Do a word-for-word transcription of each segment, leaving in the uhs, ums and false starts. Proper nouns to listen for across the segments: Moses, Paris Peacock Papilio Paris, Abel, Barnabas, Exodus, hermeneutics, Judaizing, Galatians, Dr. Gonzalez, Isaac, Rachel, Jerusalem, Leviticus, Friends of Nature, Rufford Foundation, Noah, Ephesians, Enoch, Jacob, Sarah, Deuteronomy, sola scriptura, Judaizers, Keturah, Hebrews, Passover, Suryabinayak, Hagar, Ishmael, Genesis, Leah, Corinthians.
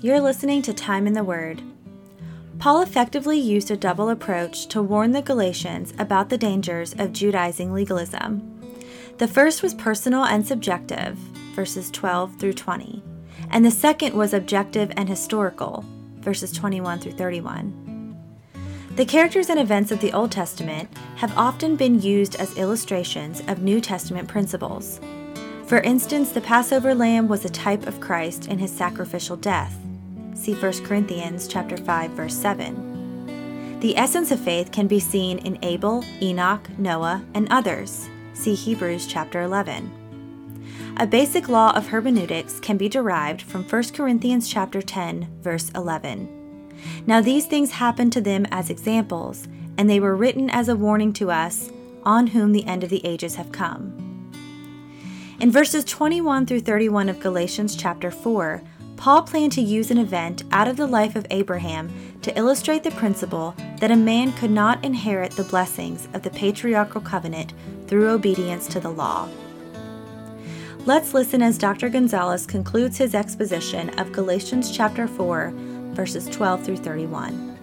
You're listening to Time in the Word. Paul effectively used a double approach to warn the Galatians about the dangers of Judaizing legalism. The first was personal and subjective, verses twelve through twenty, and the second was objective and historical, verses twenty-one through thirty-one. The characters and events of the Old Testament have often been used as illustrations of New Testament principles. For instance, the Passover lamb was a type of Christ in his sacrificial death. See First Corinthians chapter five, verse seven. The essence of faith can be seen in Abel, Enoch, Noah, and others. See Hebrews chapter eleven. A basic law of hermeneutics can be derived from First Corinthians chapter ten, verse eleven. Now these things happened to them as examples, and they were written as a warning to us, on whom the end of the ages have come. In verses twenty-one through thirty-one of Galatians chapter four, Paul planned to use an event out of the life of Abraham to illustrate the principle that a man could not inherit the blessings of the patriarchal covenant through obedience to the law. Let's listen as Doctor Gonzalez concludes his exposition of Galatians chapter four, verses twelve through thirty-one.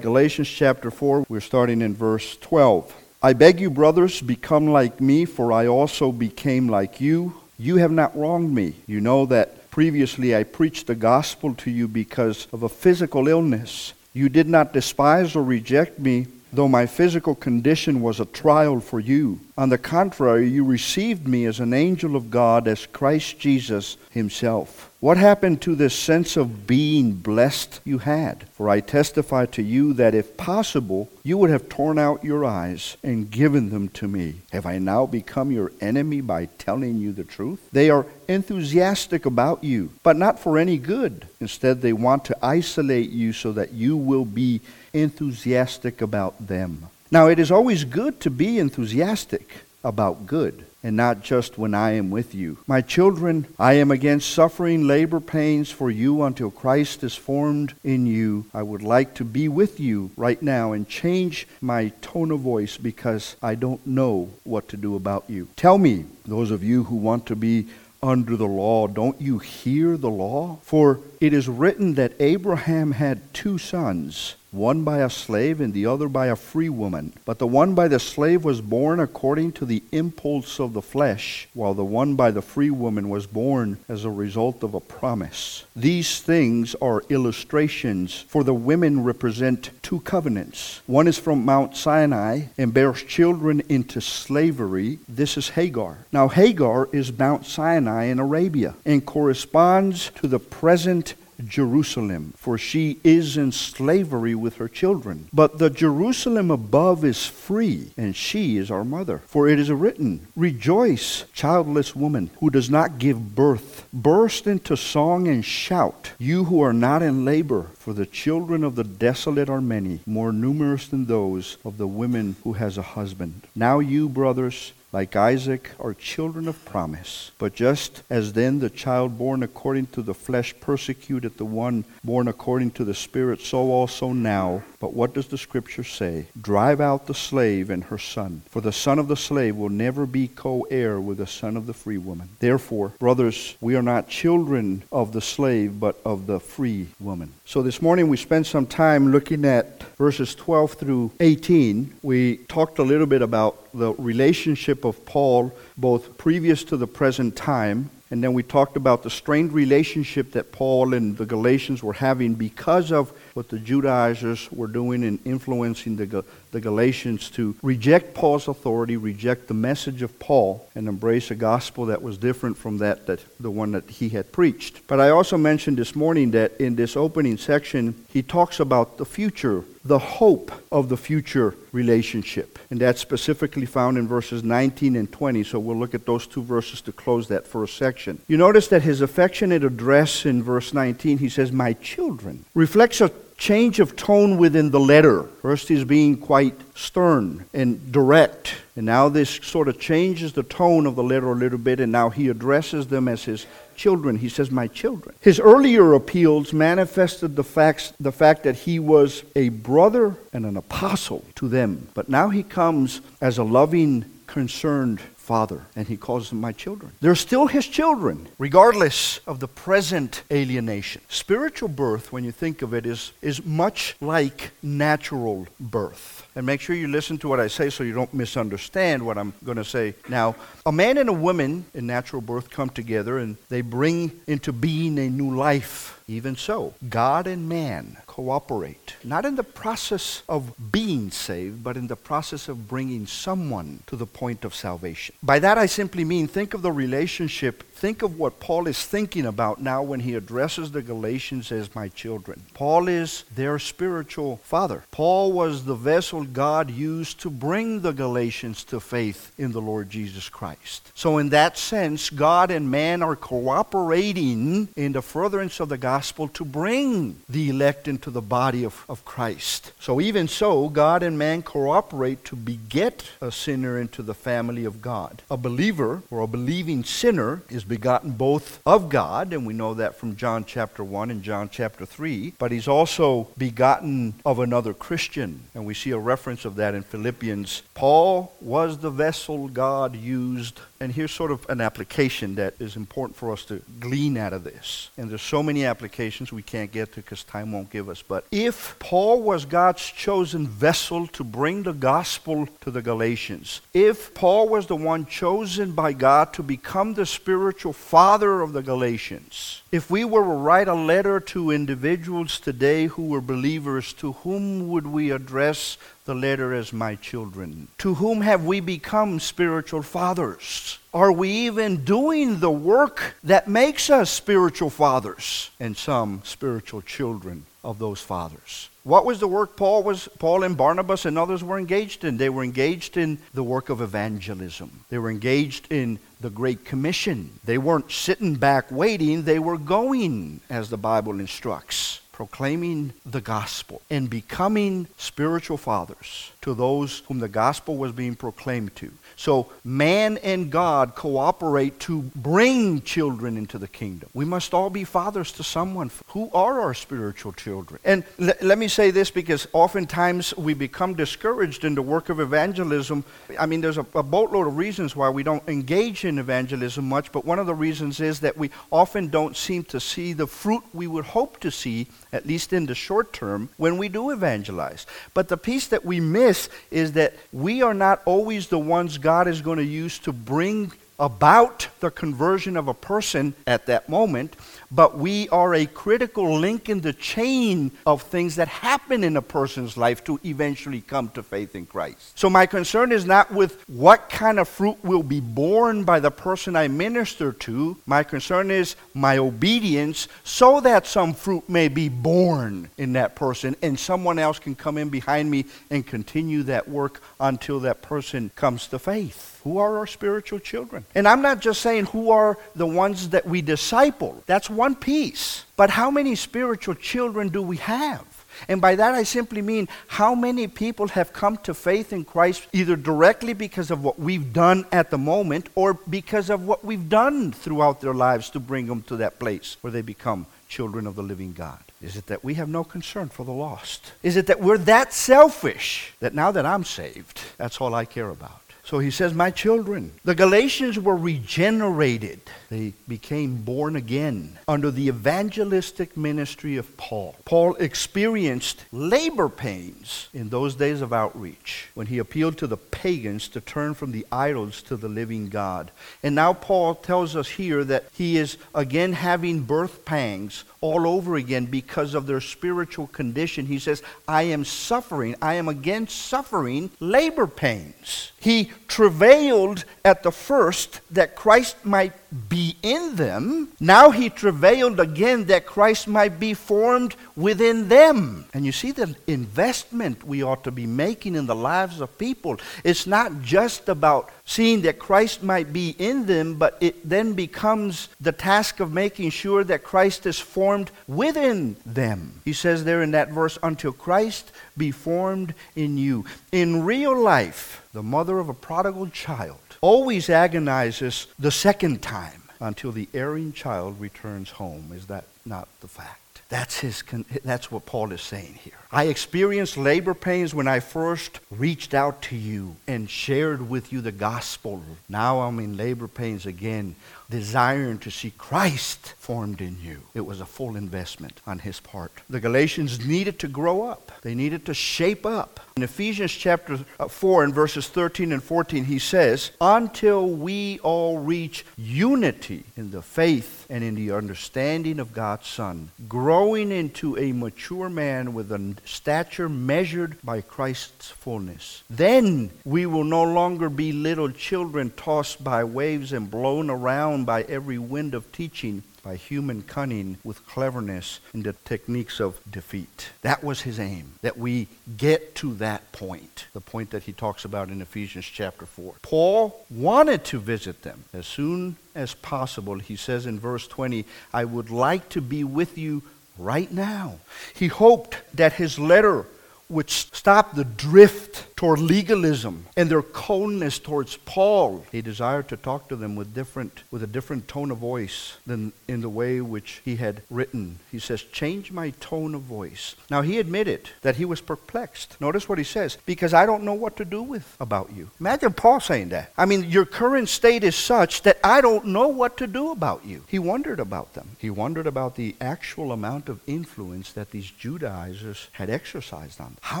Galatians chapter four, we're starting in verse twelve. I beg you, brothers, become like me, for I also became like you. You have not wronged me. You know that previously I preached the gospel to you because of a physical illness. You did not despise or reject me, though my physical condition was a trial for you. On the contrary, you received me as an angel of God, as Christ Jesus himself. What happened to this sense of being blessed you had? For I testify to you that if possible, you would have torn out your eyes and given them to me. Have I now become your enemy by telling you the truth? They are enthusiastic about you, but not for any good. Instead, they want to isolate you so that you will be enthusiastic about them. Now, it is always good to be enthusiastic about good, and not just when I am with you. My children, I am against suffering labor pains for you until Christ is formed in you. I would like to be with you right now and change my tone of voice because I don't know what to do about you. Tell me, those of you who want to be under the law, don't you hear the law? For it is written that Abraham had two sons, one by a slave and the other by a free woman. But the one by the slave was born according to the impulse of the flesh, while the one by the free woman was born as a result of a promise. These things are illustrations, for the women represent two covenants. One is from Mount Sinai and bears children into slavery. This is Hagar. Now Hagar is Mount Sinai in Arabia and corresponds to the present Jerusalem, for she is in slavery with her children. But the Jerusalem above is free, and she is our mother. For it is written, rejoice, childless woman, who does not give birth. Burst into song and shout, you who are not in labor, for the children of the desolate are many, more numerous than those of the women who has a husband. Now you, brothers, like Isaac, are children of promise. But just as then the child born according to the flesh persecuted the one born according to the Spirit, so also now. But what does the Scripture say? Drive out the slave and her son, for the son of the slave will never be co-heir with the son of the free woman. Therefore, brothers, we are not children of the slave, but of the free woman. So this morning we spent some time looking at verses twelve through eighteen. We talked a little bit about the relationship of Paul, both previous to the present time, and then we talked about the strained relationship that Paul and the Galatians were having because of what the Judaizers were doing in influencing the, the Galatians to reject Paul's authority, reject the message of Paul, and embrace a gospel that was different from that, that the one that he had preached. But I also mentioned this morning that in this opening section, he talks about the future, the hope of the future relationship. And that's specifically found in verses nineteen and twenty, so we'll look at those two verses to close that first section. You notice that his affectionate address in verse nineteen, he says, my children, reflects a change of tone within the letter. First he's being quite stern and direct, and now this sort of changes the tone of the letter a little bit, and now he addresses them as his children. He says, my children. His earlier appeals manifested the facts, the fact that he was a brother and an apostle to them, but now he comes as a loving, concerned Father, and He calls them my children. They're still His children, regardless of the present alienation. Spiritual birth, when you think of it, is, is much like natural birth. And make sure you listen to what I say so you don't misunderstand what I'm going to say now. A man and a woman in natural birth come together and they bring into being a new life. Even so, God and man cooperate, not in the process of being saved, but in the process of bringing someone to the point of salvation. By that I simply mean, think of the relationship, think of what Paul is thinking about now when he addresses the Galatians as my children. Paul is their spiritual father. Paul was the vessel God used to bring the Galatians to faith in the Lord Jesus Christ. So in that sense, God and man are cooperating in the furtherance of the gospel Gospel to bring the elect into the body of, of Christ. So even so, God and man cooperate to beget a sinner into the family of God. A believer or a believing sinner is begotten both of God, and we know that from John chapter one and John chapter three, but he's also begotten of another Christian, and we see a reference of that in Philippians. Paul was the vessel God used, and here's sort of an application that is important for us to glean out of this. And there's so many applications applications we can't get to because time won't give us. But if Paul was God's chosen vessel to bring the gospel to the Galatians, if Paul was the one chosen by God to become the spiritual father of the Galatians, if we were to write a letter to individuals today who were believers, to whom would we address the letter as my children? To whom have we become spiritual fathers? Are we even doing the work that makes us spiritual fathers and some spiritual children of those fathers? What was the work Paul was Paul and Barnabas and others were engaged in? They were engaged in the work of evangelism. They were engaged in the Great Commission. They weren't sitting back waiting. They were going, as the Bible instructs, proclaiming the gospel and becoming spiritual fathers to those whom the gospel was being proclaimed to. So man and God cooperate to bring children into the kingdom. We must all be fathers to someone. Who are our spiritual children? And l- let me say this, because oftentimes we become discouraged in the work of evangelism. I mean, there's a, a boatload of reasons why we don't engage in evangelism much, but one of the reasons is that we often don't seem to see the fruit we would hope to see, at least in the short term, when we do evangelize. But the piece that we miss is that we are not always the ones God is going to use to bring about the conversion of a person at that moment, but we are a critical link in the chain of things that happen in a person's life to eventually come to faith in Christ. So my concern is not with what kind of fruit will be borne by the person I minister to. My concern is my obedience so that some fruit may be born in that person and someone else can come in behind me and continue that work until that person comes to faith. Who are our spiritual children? And I'm not just saying who are the ones that we disciple. That's one piece. But how many spiritual children do we have? And by that I simply mean, how many people have come to faith in Christ either directly because of what we've done at the moment or because of what we've done throughout their lives to bring them to that place where they become children of the living God? Is it that we have no concern for the lost? Is it that we're that selfish that now that I'm saved, that's all I care about? So he says, my children. The Galatians were regenerated. They became born again under the evangelistic ministry of Paul. Paul experienced labor pains in those days of outreach when he appealed to the pagans to turn from the idols to the living God. And now Paul tells us here that he is again having birth pangs all over again because of their spiritual condition. He says, I am suffering. I am again suffering labor pains. He travailed at the first that Christ might be in them. Now he travailed again that Christ might be formed within them. And you see the investment we ought to be making in the lives of people. It's not just about seeing that Christ might be in them, but it then becomes the task of making sure that Christ is formed within them. He says there in that verse, until Christ be formed in you. In real life, the mother of a prodigal child always agonizes the second time until the erring child returns home. Is that not the fact. That's his. That's what Paul is saying here. I experienced labor pains when I first reached out to you and shared with you the gospel. Now I'm in labor pains again, desiring to see Christ formed in you. It was a full investment on his part. The Galatians needed to grow up. They needed to shape up. In Ephesians chapter four and verses thirteen and fourteen, he says, until we all reach unity in the faith and in the understanding of God's Son, growing into a mature man with an stature measured by Christ's fullness. Then we will no longer be little children tossed by waves and blown around by every wind of teaching, by human cunning with cleverness and the techniques of defeat. That was his aim, that we get to that point, the point that he talks about in Ephesians chapter four. Paul wanted to visit them as soon as possible. He says in verse twenty, I would like to be with you right now. He hoped that his letter would stop the drift toward legalism and their coldness towards Paul. He desired to talk to them with different, with a different tone of voice than in the way which he had written. He says, change my tone of voice. Now he admitted that he was perplexed. Notice what he says, because I don't know what to do with about you. Imagine Paul saying that. I mean, your current state is such that I don't know what to do about you. He wondered about them. He wondered about the actual amount of influence that these Judaizers had exercised on them. How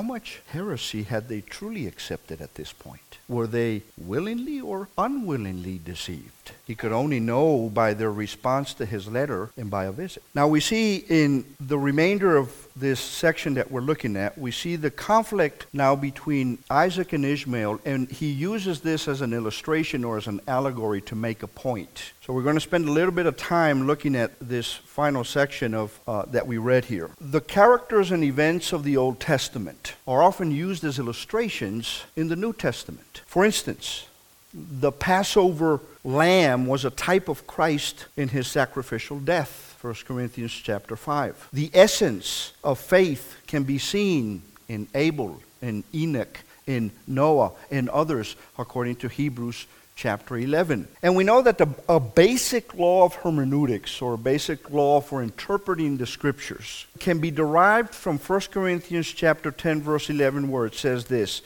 much heresy had they truly accepted at this point? Were they willingly or unwillingly deceived? He could only know by their response to his letter and by a visit. Now we see in the remainder of this section that we're looking at, we see the conflict now between Isaac and Ishmael, and he uses this as an illustration or as an allegory to make a point. So we're going to spend a little bit of time looking at this final section of uh, that we read here. The characters and events of the Old Testament are often used as illustrations in the New Testament. For instance, the Passover lamb was a type of Christ in his sacrificial death, First Corinthians chapter five. The essence of faith can be seen in Abel, in Enoch, in Noah, and others, according to Hebrews chapter eleven. And we know that the, a basic law of hermeneutics, or a basic law for interpreting the scriptures, can be derived from First Corinthians chapter ten, verse eleven, where it says this,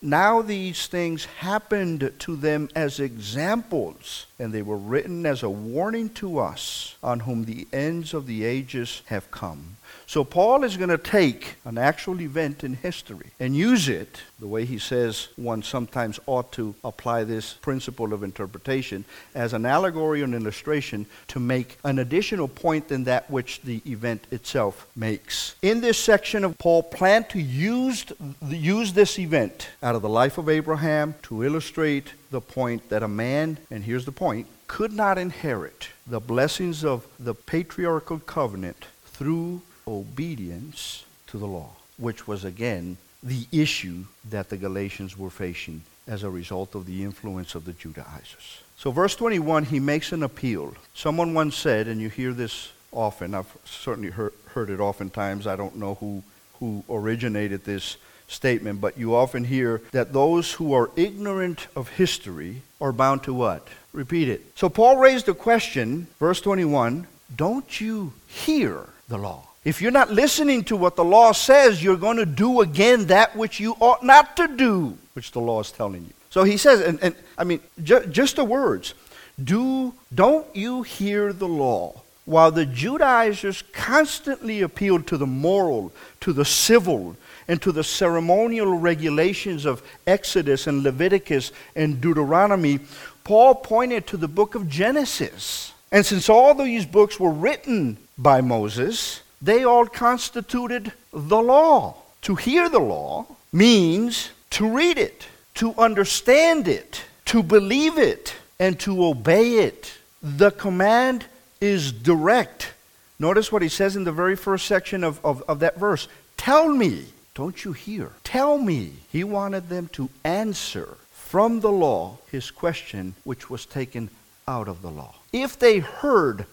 now these things happened to them as examples, and they were written as a warning to us, on whom the ends of the ages have come. So Paul is going to take an actual event in history and use it, the way he says one sometimes ought to apply this principle of interpretation, as an allegory or an illustration to make an additional point than that which the event itself makes. In this section of Paul planned to use, use this event out of the life of Abraham to illustrate the point that a man, and here's the point, could not inherit the blessings of the patriarchal covenant through obedience to the law, which was again the issue that the Galatians were facing as a result of the influence of the Judaizers. So verse twenty-one, he makes an appeal. Someone once said, and you hear this often, I've certainly heard, heard it oftentimes, I don't know who, who originated this statement, but you often hear that those who are ignorant of history are bound to what? Repeat it. So Paul raised the question, verse twenty-one, don't you hear the law? If you're not listening to what the law says, you're going to do again that which you ought not to do, which the law is telling you. So he says, and, and I mean, ju- just the words, do, don't you hear the law? While the Judaizers constantly appealed to the moral, to the civil, and to the ceremonial regulations of Exodus and Leviticus and Deuteronomy, Paul pointed to the book of Genesis. And since all these books were written by Moses, they all constituted the law. To hear the law means to read it, to understand it, to believe it, and to obey it. The command is direct. Notice what he says in the very first section of, of, of that verse. Tell me. Don't you hear? Tell me. He wanted them to answer from the law his question, which was taken out of the law. If they heard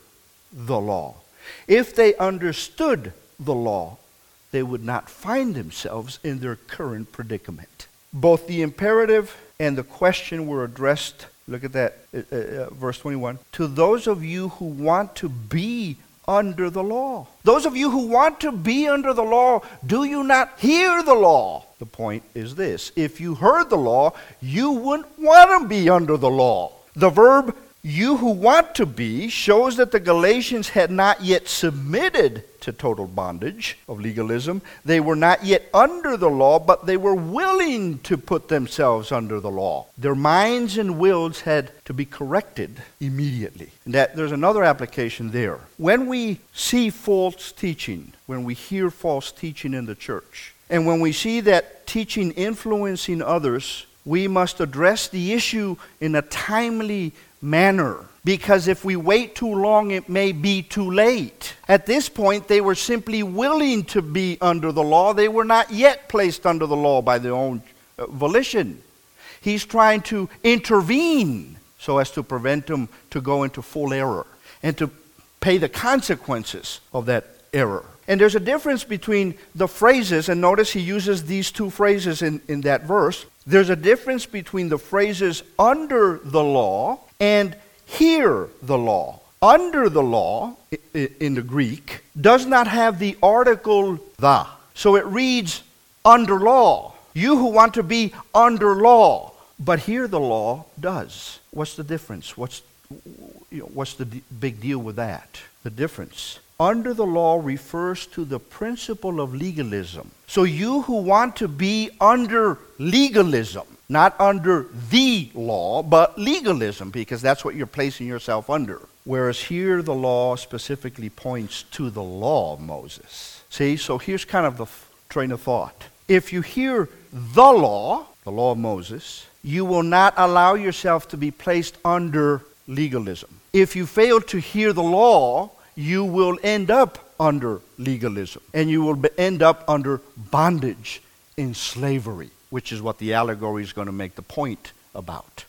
the law, if they understood the law, they would not find themselves in their current predicament. Both the imperative and the question were addressed, look at that, uh, uh, verse twenty-one, to those of you who want to be under the law. Those of you who want to be under the law, do you not hear the law? The point is this: if you heard the law, you wouldn't want to be under the law. The verb "you who want to be" shows that the Galatians had not yet submitted to total bondage of legalism. They were not yet under the law, but they were willing to put themselves under the law. Their minds and wills had to be corrected immediately. And that there's another application there. When we see false teaching, when we hear false teaching in the church, and when we see that teaching influencing others, we must address the issue in a timely manner, because if we wait too long, it may be too late. At this point, they were simply willing to be under the law. They were not yet placed under the law by their own volition. He's trying to intervene so as to prevent them to go into full error and to pay the consequences of that error. And there's a difference between the phrases, and notice he uses these two phrases in, in that verse. There's a difference between the phrases "under the law" and "hear the law." Under the law, in the Greek, does not have the article "the." So it reads, "under law." You who want to be under law. But "hear the law" does. What's the difference? What's, you know, what's the d- big deal with that? The difference: under the law refers to the principle of legalism. So you who want to be under legalism, not under the law, but legalism, because that's what you're placing yourself under. Whereas here the law specifically points to the law of Moses. See, so here's kind of the f- train of thought. If you hear the law, the law of Moses, you will not allow yourself to be placed under legalism. If you fail to hear the law, you will end up under legalism, and you will be, end up under bondage in slavery, which is what the allegory is going to make the point about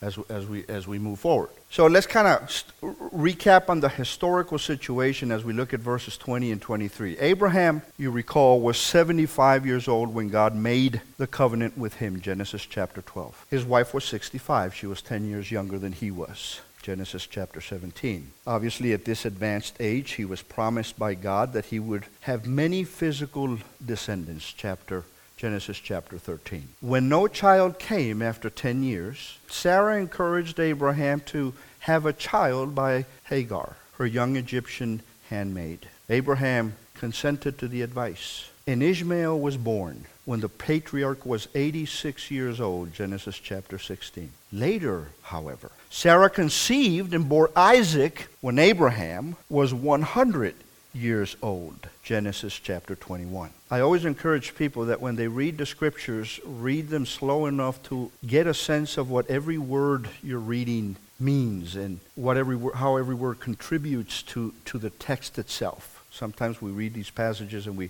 as, as, we, as we move forward. So let's kind of st- recap on the historical situation as we look at verses twenty and twenty-three. Abraham, you recall, was seventy-five years old when God made the covenant with him, Genesis chapter twelve. His wife was sixty-five. She was ten years younger than he was, Genesis chapter seventeen. Obviously, at this advanced age, he was promised by God that he would have many physical descendants, chapter Genesis chapter thirteen. When no child came after ten years, Sarah encouraged Abraham to have a child by Hagar, her young Egyptian handmaid. Abraham consented to the advice, and Ishmael was born when the patriarch was eighty-six years old, Genesis chapter sixteen. Later, however, Sarah conceived and bore Isaac when Abraham was one hundred years old, Genesis chapter twenty-one. I always encourage people that when they read the scriptures, read them slow enough to get a sense of what every word you're reading means and what every, how every word contributes to, to the text itself. Sometimes we read these passages and we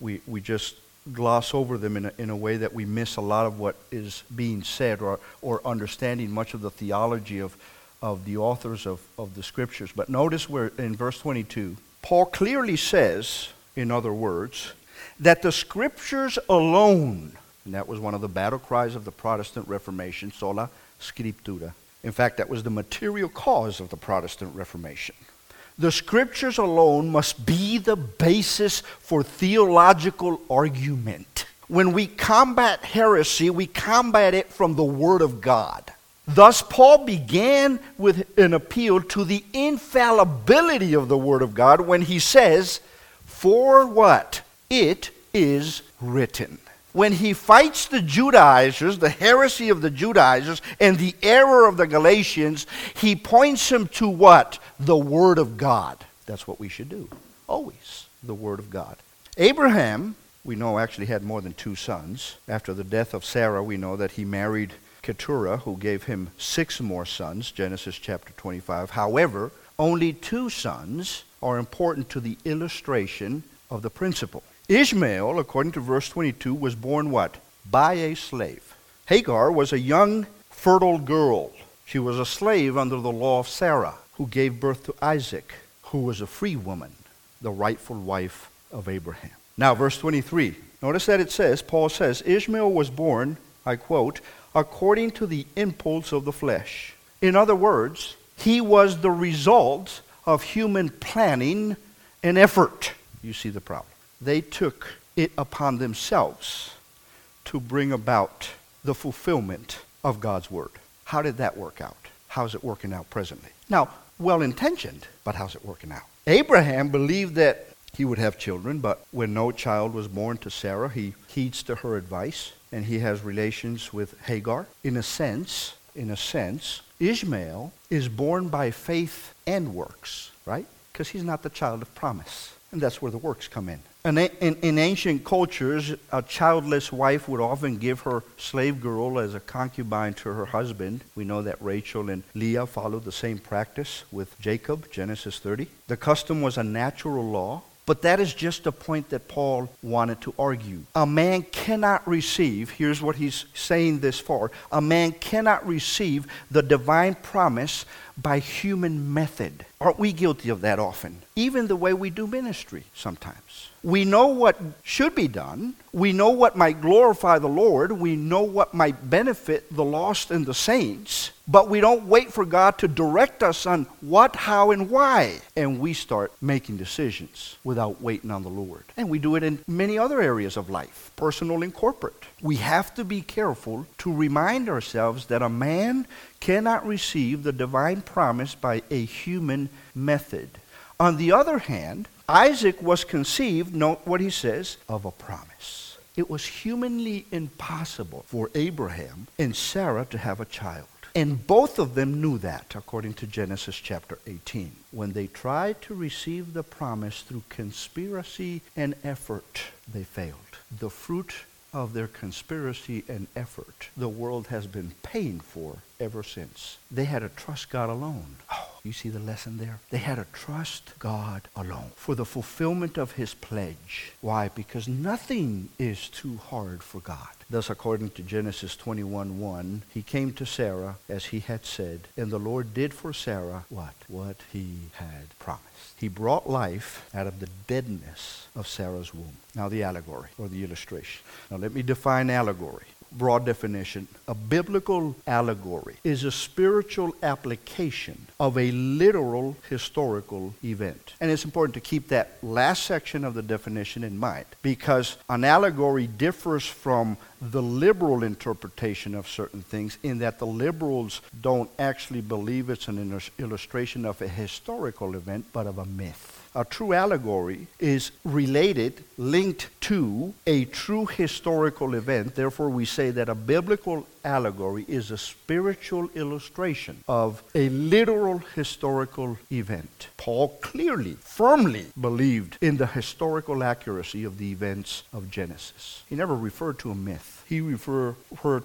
we, we just gloss over them in a, in a way that we miss a lot of what is being said, or, or understanding much of the theology of, of the authors of, of the scriptures. But notice where in verse twenty-two, Paul clearly says, in other words, that the scriptures alone, and that was one of the battle cries of the Protestant Reformation, sola scriptura. In fact, that was the material cause of the Protestant Reformation. The scriptures alone must be the basis for theological argument. When we combat heresy, we combat it from the Word of God. Thus, Paul began with an appeal to the infallibility of the Word of God when he says, "For what? It is written." When he fights the Judaizers, the heresy of the Judaizers, and the error of the Galatians, he points them to what? The Word of God. That's what we should do. Always the Word of God. Abraham, we know, actually had more than two sons. After the death of Sarah, we know that he married Keturah, who gave him six more sons, Genesis chapter twenty-five. However, only two sons are important to the illustration of the principle. Ishmael, according to verse twenty-two, was born what? By a slave. Hagar was a young, fertile girl. She was a slave under the law of Sarah, who gave birth to Isaac, who was a free woman, the rightful wife of Abraham. Now, verse twenty-three. Notice that it says, Paul says, Ishmael was born, I quote, according to the impulse of the flesh. In other words, he was the result of human planning and effort. You see the problem. They took it upon themselves to bring about the fulfillment of God's word. How did that work out? How's it working out presently? Now, well-intentioned, but how's it working out? Abraham believed that he would have children, but when no child was born to Sarah, he heeds to her advice, and he has relations with Hagar. In a sense, in a sense, Ishmael is born by faith and works, right? Because he's not the child of promise, and that's where the works come in. In, in, in ancient cultures, a childless wife would often give her slave girl as a concubine to her husband. We know that Rachel and Leah followed the same practice with Jacob, Genesis thirty. The custom was a natural law, but that is just a point that Paul wanted to argue. A man cannot receive, here's what he's saying this for, a man cannot receive the divine promise by human method. Aren't we guilty of that often? Even the way we do ministry sometimes. We know what should be done. We know what might glorify the Lord. We know what might benefit the lost and the saints. But we don't wait for God to direct us on what, how, and why. And we start making decisions without waiting on the Lord. And we do it in many other areas of life, personal and corporate. We have to be careful to remind ourselves that a man cannot receive the divine promise by a human method. On the other hand, Isaac was conceived, note what he says, of a promise. It was humanly impossible for Abraham and Sarah to have a child. And both of them knew that, according to Genesis chapter eighteen. When they tried to receive the promise through conspiracy and effort, they failed. The fruit of their conspiracy and effort, the world has been paying for ever since. They had to trust God alone. Oh, you see the lesson there? They had to trust God alone for the fulfillment of his pledge. Why? Because nothing is too hard for God. Thus, according to Genesis twenty-one one, he came to Sarah as he had said, and the Lord did for Sarah what? What he had promised. He brought life out of the deadness of Sarah's womb. Now the allegory or the illustration. Now let me define allegory. Broad definition. A biblical allegory is a spiritual application of a literal historical event. And it's important to keep that last section of the definition in mind, because an allegory differs from the liberal interpretation of certain things in that the liberals don't actually believe it's an illustration of a historical event, but of a myth. A true allegory is related, linked to a true historical event. Therefore, we say that a biblical allegory is a spiritual illustration of a literal historical event. Paul clearly, firmly believed in the historical accuracy of the events of Genesis. He never referred to a myth. He referred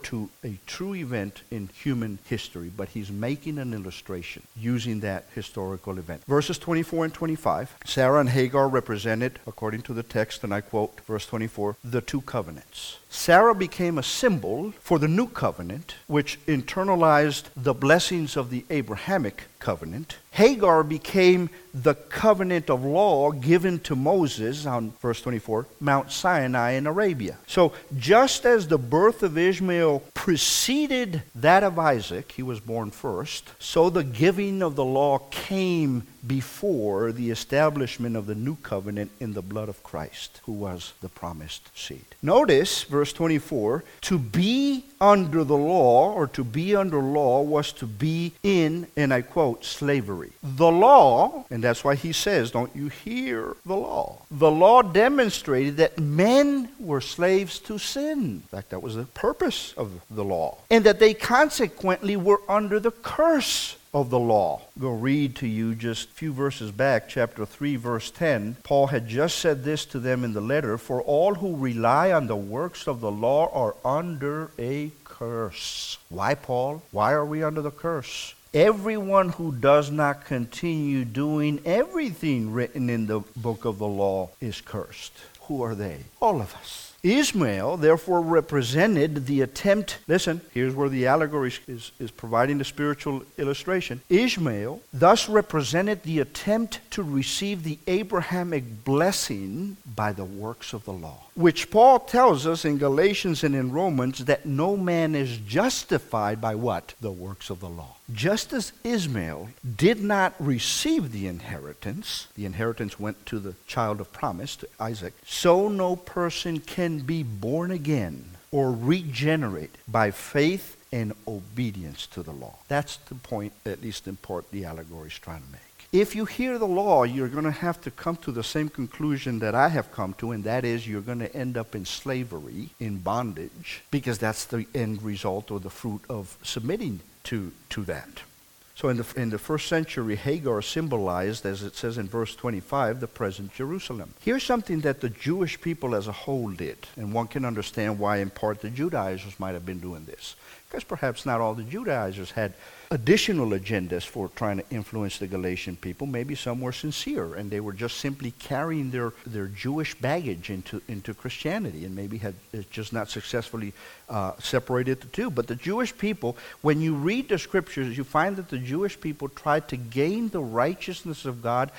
to a true event in human history, but he's making an illustration using that historical event. Verses twenty-four and twenty-five, Sarah and Hagar represented, according to the text, and I quote, verse twenty-four, the two covenants. Sarah became a symbol for the new covenant, which internalized the blessings of the Abrahamic covenant. Hagar became the covenant of law given to Moses on, verse twenty-four, Mount Sinai in Arabia. So just as the birth of Ishmael preceded that of Isaac, he was born first, so the giving of the law came before the establishment of the new covenant in the blood of Christ, who was the promised seed. Notice verse twenty-four, to be under the law, or to be under law, was to be in, and I quote, slavery. The law, and that's why he says, don't you hear the law? The law demonstrated that men were slaves to sin. In fact, that was the purpose of the law, and that they consequently were under the curse of the law. Go read to you just a few verses back, chapter three, verse ten. Paul had just said this to them in the letter, for all who rely on the works of the law are under a curse. Why, Paul? Why are we under the curse? Everyone who does not continue doing everything written in the book of the law is cursed. Who are they? All of us. Ishmael, therefore, represented the attempt, listen, here's where the allegory is, is providing the spiritual illustration. Ishmael thus represented the attempt to receive the Abrahamic blessing by the works of the law, which Paul tells us in Galatians and in Romans that no man is justified by what? The works of the law. Just as Ishmael did not receive the inheritance, the inheritance went to the child of promise, to Isaac, so no person can be born again or regenerate by faith and obedience to the law. That's the point, at least in part, the allegory is trying to make. If you hear the law, you're going to have to come to the same conclusion that I have come to, and that is you're going to end up in slavery, in bondage, because that's the end result or the fruit of submitting to, to that. So in the, in the first century, Hagar symbolized, as it says in verse twenty-five, the present Jerusalem. Here's something that the Jewish people as a whole did, and one can understand why in part the Judaizers might have been doing this, because perhaps not all the Judaizers had additional agendas for trying to influence the Galatian people. Maybe some were sincere, and they were just simply carrying their, their Jewish baggage into, into Christianity, and maybe had just not successfully uh, separated the two. But the Jewish people, when you read the scriptures, you find that the Jewish people tried to gain the righteousness of God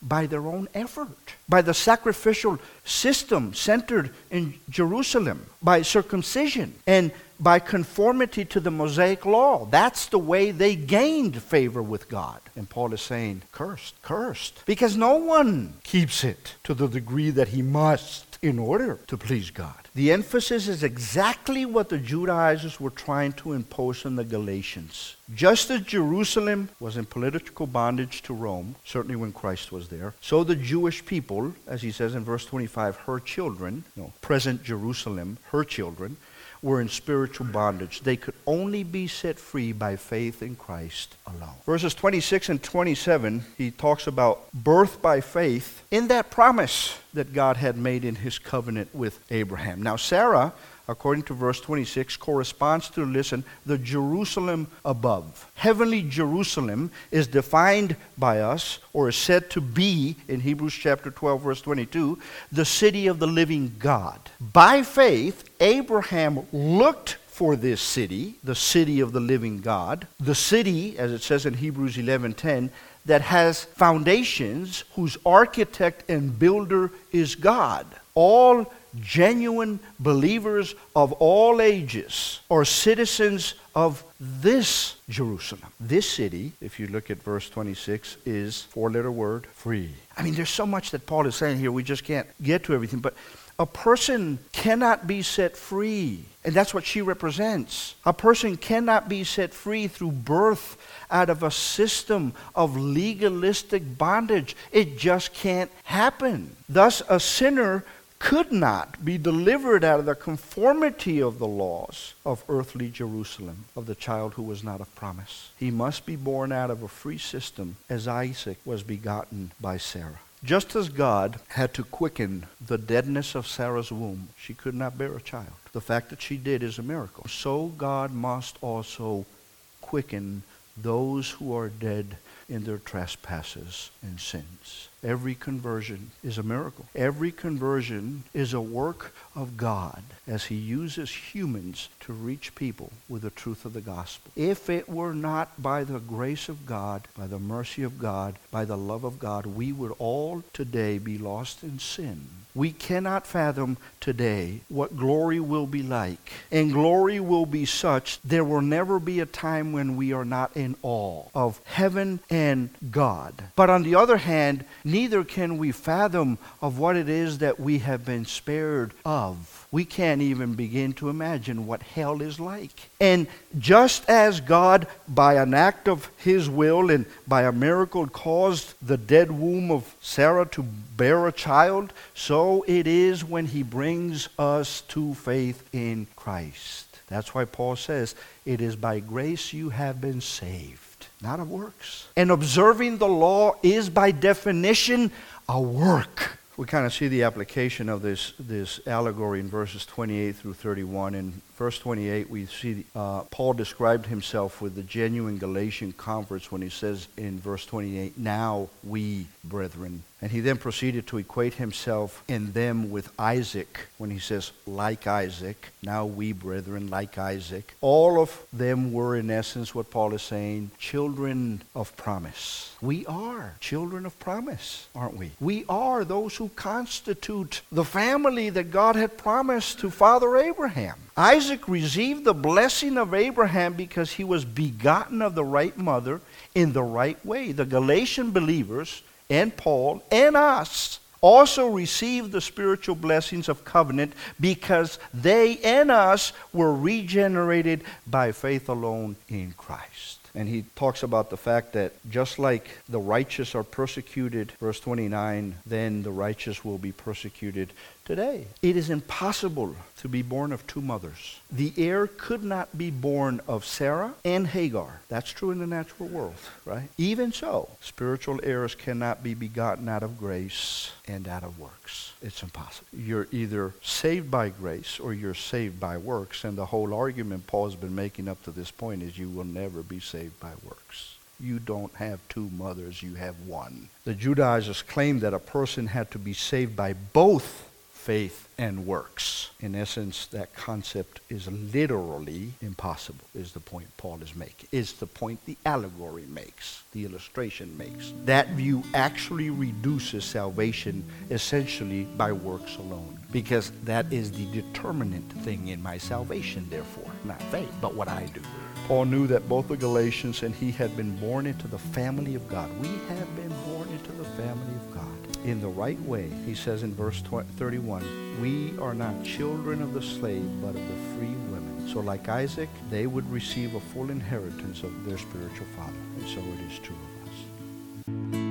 by their own effort, by the sacrificial system centered in Jerusalem, by circumcision, and by conformity to the Mosaic law. That's the way they gained favor with God. And Paul is saying, cursed, cursed, because no one keeps it to the degree that he must in order to please God. The emphasis is exactly what the Judaizers were trying to impose on the Galatians. Just as Jerusalem was in political bondage to Rome, certainly when Christ was there, so the Jewish people, as he says in verse twenty-five, her children, no, present Jerusalem, her children, were in spiritual bondage. They could only be set free by faith in Christ alone. Verses twenty-six and twenty-seven, he talks about birth by faith in that promise that God had made in his covenant with Abraham. Now Sarah, according to verse twenty-six, corresponds to, listen, the Jerusalem above. Heavenly Jerusalem is defined by us, or is said to be, in Hebrews chapter twelve, verse twenty-two, the city of the living God. By faith, Abraham looked for this city, the city of the living God, the city, as it says in Hebrews eleven ten, that has foundations, whose architect and builder is God. All genuine believers of all ages are citizens of this Jerusalem. This city, if you look at verse twenty-six, is, four-letter word, free. I mean, there's so much that Paul is saying here, we just can't get to everything, but a person cannot be set free, and that's what she represents. A person cannot be set free through birth out of a system of legalistic bondage. It just can't happen. Thus, a sinner could not be delivered out of the conformity of the laws of earthly Jerusalem, of the child who was not of promise. He must be born out of a free system, as Isaac was begotten by Sarah. Just as God had to quicken the deadness of Sarah's womb, she could not bear a child. The fact that she did is a miracle. So God must also quicken those who are dead in their trespasses and sins. Every conversion is a miracle. Every conversion is a work of God as he uses humans to reach people with the truth of the gospel. If it were not by the grace of God, by the mercy of God, by the love of God, we would all today be lost in sin. We cannot fathom today what glory will be like. And glory will be such, there will never be a time when we are not in awe of heaven and God. But on the other hand, neither can we fathom of what it is that we have been spared of. We can't even begin to imagine what hell is like. And just as God, by an act of his will and by a miracle, caused the dead womb of Sarah to bear a child, so it is when he brings us to faith in Christ. That's why Paul says, it is by grace you have been saved, not of works. And observing the law is by definition a work. We kind of see the application of this, this allegory in verses twenty-eight through thirty-one. In verse twenty-eight, we see uh, Paul described himself with the genuine Galatian converts when he says in verse twenty-eight, now we, brethren, And he then proceeded to equate himself in them with Isaac when he says, like Isaac, now we brethren, like Isaac. All of them were, in essence, what Paul is saying, children of promise. We are children of promise, aren't we? We are those who constitute the family that God had promised to Father Abraham. Isaac received the blessing of Abraham because he was begotten of the right mother in the right way. The Galatian believers and Paul and us also received the spiritual blessings of covenant because they and us were regenerated by faith alone in Christ. And he talks about the fact that just like the righteous are persecuted, verse twenty-nine, then the righteous will be persecuted today. It is impossible to be born of two mothers. The heir could not be born of Sarah and Hagar. That's true in the natural world, right? Even so, spiritual heirs cannot be begotten out of grace and out of works. It's impossible. You're either saved by grace or you're saved by works. And the whole argument Paul's been making up to this point is you will never be saved by works. You don't have two mothers, you have one. The Judaizers claimed that a person had to be saved by both faith and works. In essence, that concept is literally impossible, is the point Paul is making. It's the point the allegory makes, the illustration makes. That view actually reduces salvation essentially by works alone, because that is the determinant thing in my salvation, therefore. Not faith, but what I do. Paul knew that both the Galatians and he had been born into the family of God. We have been born into the family of God in the right way. He says in verse thirty-one, we are not children of the slave, but of the free women. So like Isaac, they would receive a full inheritance of their spiritual father. And so it is true of us.